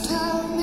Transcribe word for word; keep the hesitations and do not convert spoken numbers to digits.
toes.